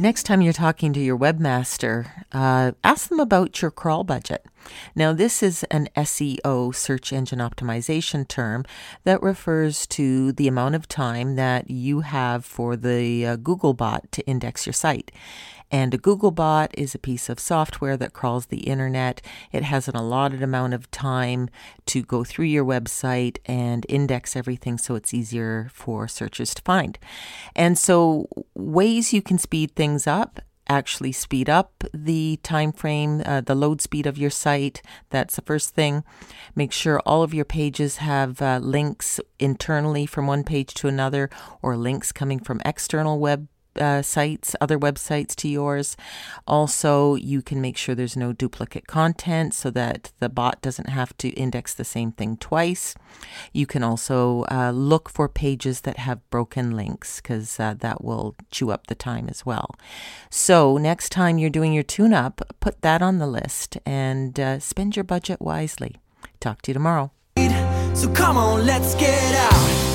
Next time you're talking to your webmaster, ask them about your crawl budget. Now, this is an SEO, search engine optimization term that refers to the amount of time that you have for the Googlebot to index your site. And a Googlebot is a piece of software that crawls the internet. It has an allotted amount of time to go through your website and index everything so it's easier for searchers to find. And so ways you can speed things up, actually speed up the time frame, the load speed of your site. That's the first thing. Make sure all of your pages have links internally from one page to another, or links coming from external web sites, other websites to yours. Also, you can make sure there's no duplicate content so that the bot doesn't have to index the same thing twice. You can also look for pages that have broken links, because that will chew up the time as well. So next time you're doing your tune-up, put that on the list and spend your budget wisely. Talk to you tomorrow. So come on, let's get out.